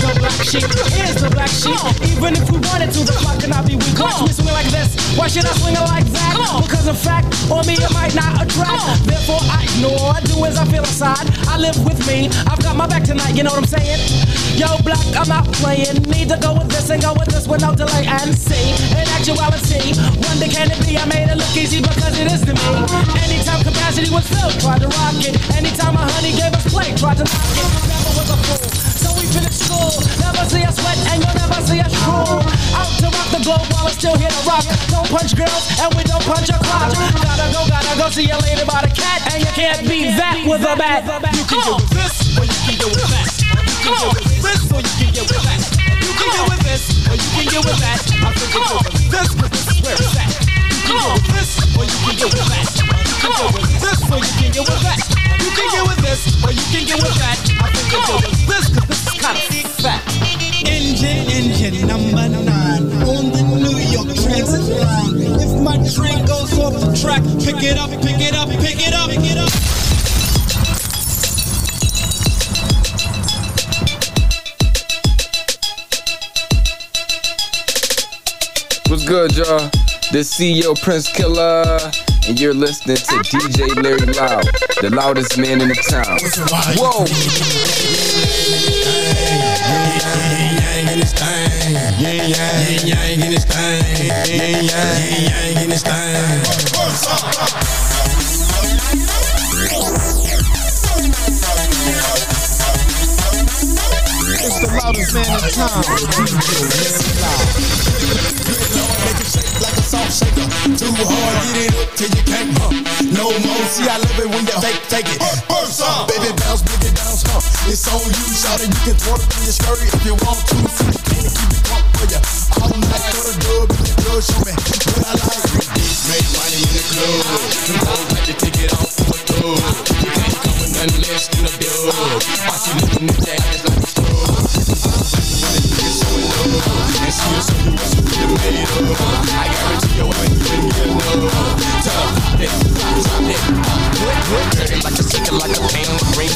the black sheep? Here's the black sheep. Even if we wanted to, the clock cannot be weak. Watch me swing like this. Why should I swing it like that? Because in fact, on me it might not attract. Therefore I ignore. I do as I feel inside. I live with me. I've got my back tonight, you know what I'm saying? Yo, black, I'm not playing. Need to go with this and go with this with no delay. And see, in actuality, wonder can it be? I made it look easy because it is to me. Anytime capacity was filled, tried to rock it. Anytime my honey gave us play, tried to knock it. Was a fool, so we finished school. Never see us sweat and you'll never see us cruel. Out to rock the globe while it's still here to rock. Don't punch girls and we don't punch a clock. Gotta go see you later by the cat. And you can't be that with a bat. You can go with this or you can go with that. You can go with this or you can go with that. You can go with this or you can go with that. I think you go with this but this is where it's at. You can go with this or you can go with that. You can go with this or you can go with that. You can go with this or you can go with that. Engine number 9 on the New York Transit line. If my train goes off the track, pick it up, pick it up, pick it up, pick it up. What's good, y'all? This CEO Prince Killer, and you're listening to DJ Larry Loud, the loudest man in the town. Whoa! It's the loudest man in the town, DJ Larry Loud. Like a soft shaker, too hard, get it up till you can't pump. No more, see I love it when you take it. Burst up, baby bounce, baby bounce, huh? It's on you, shout it, you can throw it in your skirt if you want to. Can't keep it pump for ya. All night for the dub, if you dub, show me what I like. Make money in the club, you don't like to take it off for a dub. You can't come with nothing less than a dub. Watch you looking at that ass like a stud. And she was so good, she could have made up. I guarantee your wife couldn't get enough. Tell her, pop it, dirty like a sicker, like a damn green.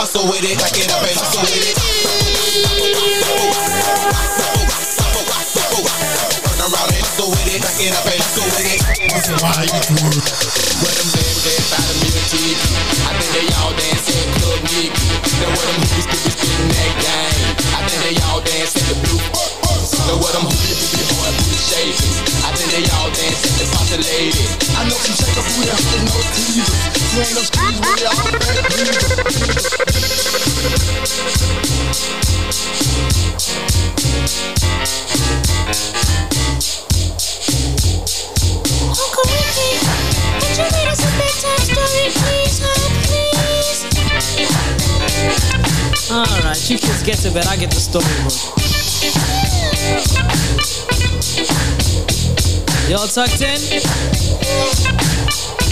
Hustle with it, back it up and hustle with it. Turn around and hustle with it, back it up and hustle with it. Where them babies inside the music, I think they all dance in club geek. Know where them hoopies could be spitting that game. I think they all dance in the blue. Know where them hoopies could be hard to shake. I think they all dance in the spotted lady. I know some shaker food that ain't no teaser. You ain't no screws with it, all the bad music. Alright, you kids get to bed, I get the storybook. Y'all tucked in?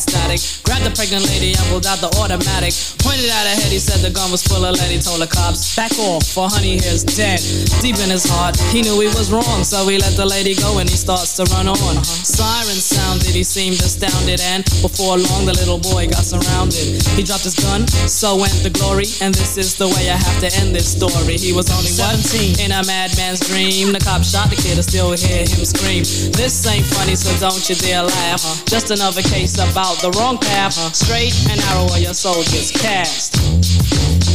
static. Grabbed the pregnant lady and pulled out the automatic. Pointed at her head, he said the gun was full of lead. He told the cops, back off, for honey here's dead. Deep in his heart, he knew he was wrong, so he let the lady go and he starts to run on. Sirens sounded, he seemed astounded, and before long the little boy got surrounded. He dropped his gun, so went the glory, and this is the way I have to end this story. He was only 17 in a madman's dream. The cop shot the kid, I still hear him scream. This ain't funny, so don't you dare laugh. Just another case of about the wrong path, straight and narrow where your soul gets cast.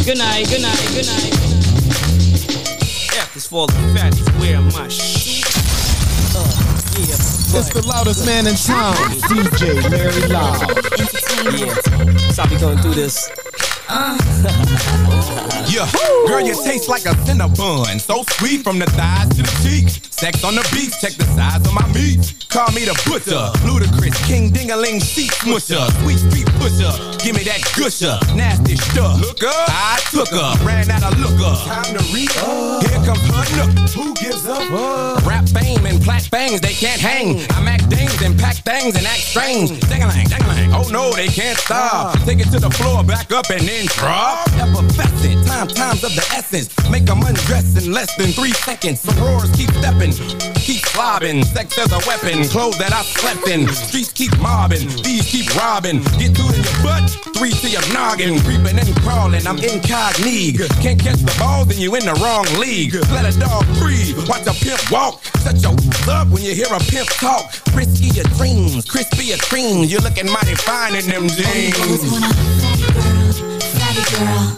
Good night, good night, good night. F is for the fatties, wear my shit. Yeah, it's the loudest man in town, DJ Larry Loud. Yeah, so I'll be going through this. Yeah, girl, you taste like a Cinnabon. So sweet from the thighs to the cheeks. Sex on the beach, check the size of my meat. Call me the butcher, ludicrous, king ding-a-ling, sheet musher, sweet street pusher. Give me that gusher, nasty stuff. Look up, I took her, ran out of looker. Time to read up. Here comes her nook. Who gives up? Rap fame and plat bangs, they can't hang. I mac things and pack things and act strange. Dang-a-lang, dang-a-lang. Oh no, they can't stop. Take it to the floor, back up and then drop. Effervescent, times of the essence. Make them undress in less than 3 seconds. Some roars keep stepping, keep slobbing. Sex as a weapon, clothes that I slept in. Streets keep mobbing, thieves keep robbing. Get two in your butt, three to your noggin. Creeping and crawling, I'm incognito. Can't catch the ball, then you in the wrong league. Let a dog breathe, watch a pimp walk. Shut your up when you hear a pimp talk. Risky your dreams, crispy your creams. You're looking mighty fine in them jeans. Fatty girl,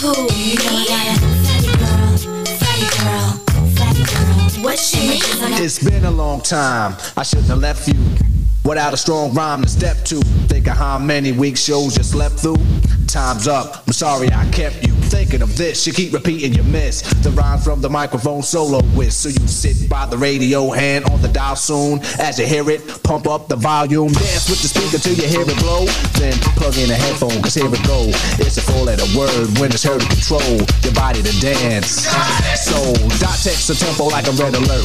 who me? Fatty girl, fatty girl, fatty girl, what you mean? It's been a long time, I shouldn't have left you without a strong rhyme to step to. Think of how many weak shows you slept through. Time's up, I'm sorry I kept you. Thinking of this, you keep repeating your miss. The rhyme from the microphone solo whiz. So you sit by the radio, hand on the dial soon. As you hear it, pump up the volume. Dance with the speaker till you hear it blow. Then plug in a headphone, cause here it go. It's a four-letter word when it's heard to control your body to dance. So, dot text a tempo like a red alert.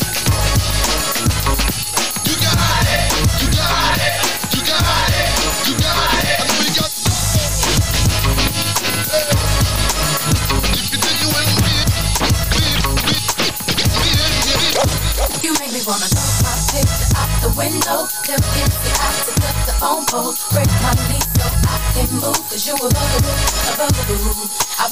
Wanna throw my picture out the window, tell Dipsy I to cut the phone pole, break my knees so I can move, cause you a bugaboo, I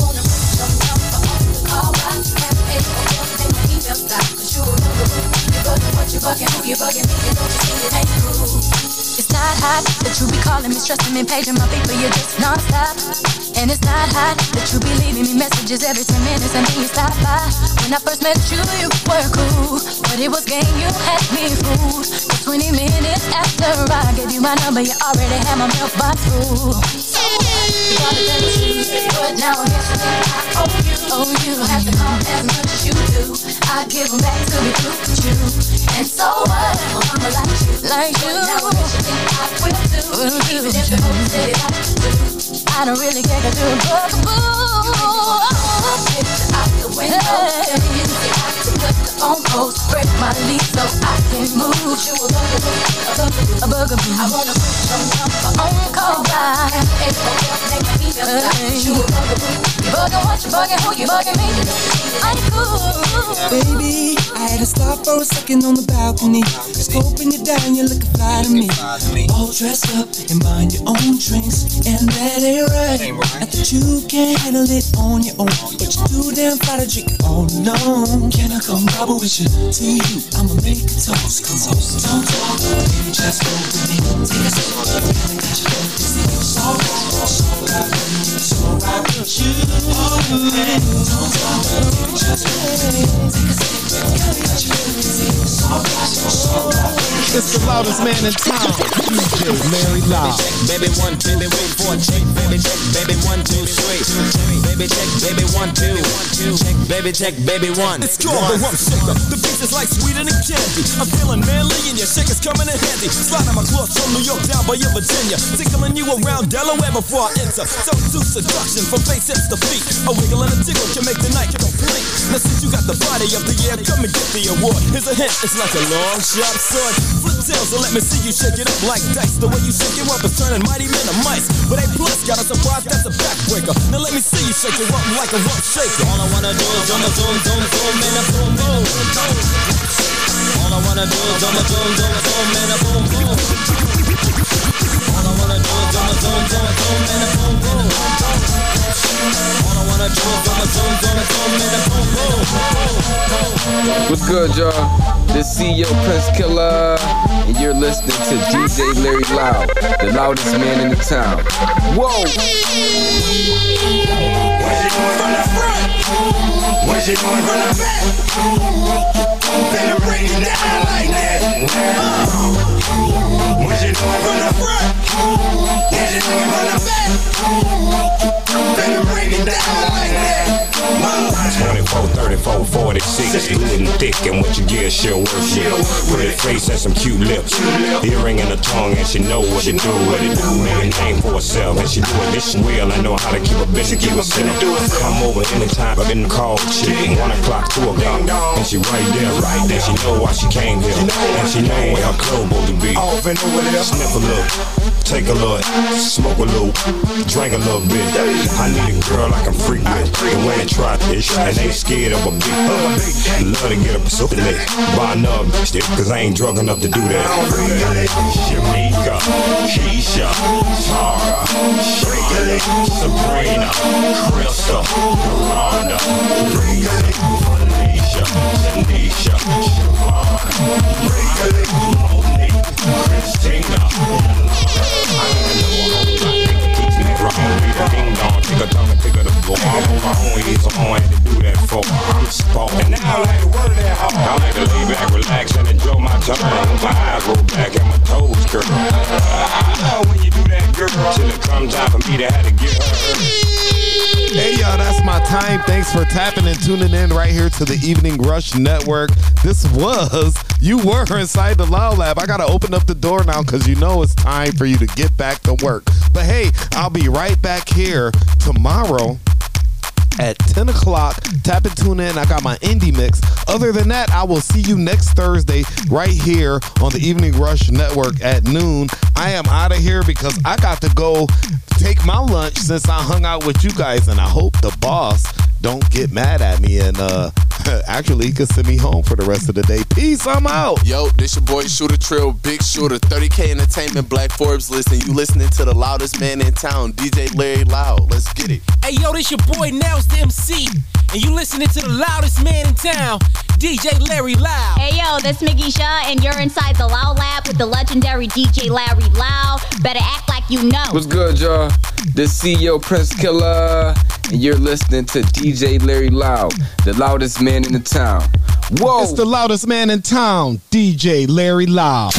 wanna reach your number on the call, I can't pay no bills, make my email stop, cause you a bugaboo, you buggin' what you buggin', who you buggin' me, and don't you see it ain't cool. It's not hot that you be calling me, stressing me, paging my people, you're just non-stop, and it's not hot that you be leaving me messages every 10 minutes, and then you stop by. When I first met you, you were cool, but it was game. You had me fooled. 20 minutes after I gave you my number, you already had my mailbox full. You bought a pair of shoes, but now I guess you think I owe you. You have to come as much as you do. I give them back to be true with you. And so what? Well, I'm a like you. But now I guess you think I will do. Even if the hope said it, I should do. I don't really care to do a bugaboo. Out the window, hey. Tell me I can put the phone post, break my leaf so I can move. You a bugaboo, I wanna put your number on call by. Ain't no girl, make my email stop. You a bugaboo, you buggin' what you buggin', who you buggin' me? I ain't cool. Baby, I had to stop for a second on the balcony. Just hoping you're down, you're looking fly to me. All dressed up and buying your own drinks, and that ain't right. I thought you can't handle it on your own, but you do. Damn fly to drink it all alone. Can I come bubble with you? To you, I'ma make a toast. Cause don't talk, baby, just go with me. Take a sip, and I got you. This ain't your soul, so right with you, so right with you. Don't talk, baby, just go with me. Take a sip, and I got you. This ain't your soul, so right with you. It's the loudest man in town, DJ Larry Loud. Baby, 1, 2, wait for a check. Baby, 1, 2, 3. Baby, check, baby, 1, 2. Check, baby, one. It's called the Rump Shaker. The beat is like sweeter than candy. I'm feeling manly and your shaker's coming in handy. Sliding my clothes from New York down by your Virginia. Tickling you around Delaware before I enter. So to seduction from face hips to feet. A wiggle and a tickle can make the night complete. Now since you got the body of the year, come and get the award. Here's a hint, it's like a long sharp sword. Flip tails and let me see you shake it up like dice. The way you shake it up is turning mighty men to mice. But A+ got a surprise, that's a backbreaker. Now let me see you shake it up like a rump shaker. All I wanna do is zoom, man, a boom, boom. All I wanna do is zoom, man, a boom, boom. All I wanna do is zoom, man, a boom, boom. All I wanna do is good, y'all? This is your Prince Killer, and you're listening to DJ Larry Loud, the loudest man in the town. Whoa! What's it doing from the front? What's it doing from the back? Celebrating the eye like that. What's it doing from the front? What's it doing from the back? Celebrating the eye like that. 24, 34, 46. It's good and thick, and what you get, she'll work shit. Pretty face and some cute lips. Earring in her tongue, and she know what she do with it. Made a name for herself, and she do it this well. I know how to keep a bitch and keep a sinner. Come over anytime, I've been called chicken. 1 o'clock, 2 o'clock, and she right there, right there. She know why she came here, and she know where her club ought to be. Sniff a look, take a look, smoke a loop, drink a little bit. I need a girl I can freak with. The way they try this, and they scared of a big hug. Love to get a pursuit lick, buy another bitch, cause I ain't drunk enough to do that. Shamika, Keisha, Tara, Shana, Sabrina, Crystal, Rhonda, Felicia, Tanisha, Siobhan, Monique, Christina. I don't know what I'm talking about. Rockin' with a ding-dong, tick-a-dong, tick-a-dong. I'm on my own, it's a horn to do that for. I'm spoiled, and now I like to work that hard. I like to lay back, relax, and enjoy my time. My eyes roll back and my toes curl. I love when you do that, girl, till it comes time for me to have to get her. Hey, y'all, that's my time. Thanks for tapping and tuning in right here to the Evening Rush Network. This was... You were inside the Loud Lab. I got to open up the door now because you know it's time for you to get back to work. But hey, I'll be right back here tomorrow at 10 o'clock. Tap and tune in. I got my indie mix. Other than that, I will see you next Thursday right here on the Evening Rush Network at noon. I am out of here because I got to go take my lunch since I hung out with you guys, and I hope the boss don't get mad at me and actually, he could send me home for the rest of the day. Peace, I'm out. Yo, this your boy Shooter Trill, Big Shooter, 30K Entertainment, Black Forbes List, and you listening to the loudest man in town, DJ Larry Loud. Let's get it. Hey, yo, this your boy Nails the MC, and you listening to the loudest man in town, DJ Larry Loud. Hey, yo, this Migisha, and you're inside the Loud Lab with the legendary DJ Larry Loud. Better act like you know. What's good, y'all? This CEO Prince Killer, and you're listening to DJ Larry Loud, the loudest man in the town. Whoa! It's the loudest man in town, DJ Larry Loud.